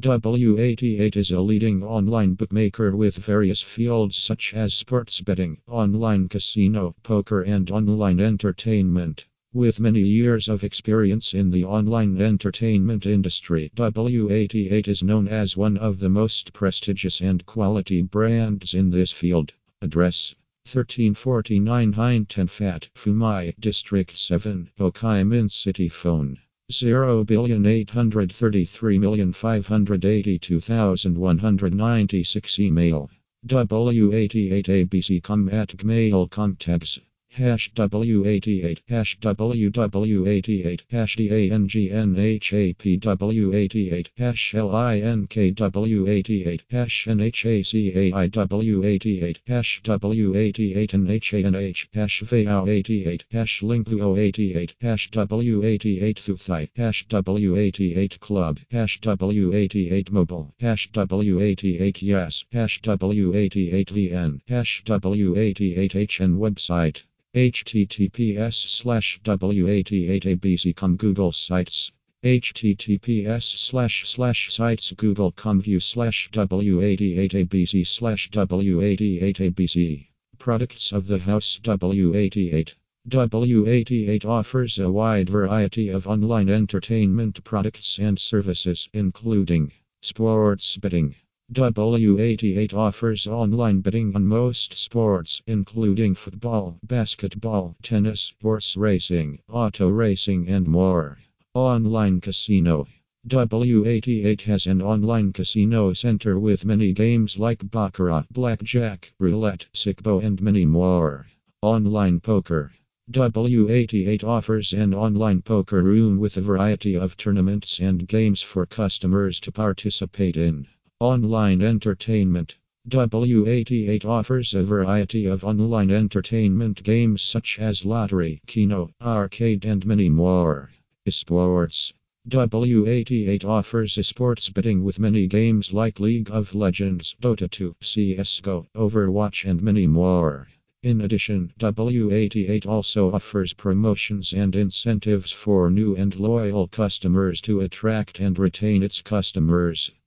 W88 is a leading online bookmaker with various fields such as sports betting, online casino, poker, and online entertainment. With many years of experience in the online entertainment industry, W88 is known as one of the most prestigious and quality brands in this field. Address: 1349 Huynh Tan Phat, Phu My, District 7, Ho Chi Minh City. Phone 0,833,582,196. Email w88abc.com. Tags #w88 #ww88 #dangnhapw88 #linkww88 #nhacaiw88 #w88nh #vao88 #linkuo88 #w88thuthai #w88club #w88mobile #w88yes #w88vn #w88hn. Website https:/w88abc.com. Google Sites https:// google.com view/w88abc /w88abc. Products of the house W88. W88 offers a wide variety of online entertainment products and services, including sports betting. W88 offers online betting on most sports, including football, basketball, tennis, horse racing, auto racing, and more. Online casino. W88 has an online casino center with many games like baccarat, blackjack, roulette, CS:GO, and many more. Online poker. W88 offers an online poker room with a variety of tournaments and games for customers to participate in. Online entertainment. W88 offers a variety of online entertainment games such as lottery, keno, arcade, and many more. Esports. W88 offers esports betting with many games like League of Legends, Dota 2, CS:GO, Overwatch, and many more. In addition, W88 also offers promotions and incentives for new and loyal customers to attract and retain its customers.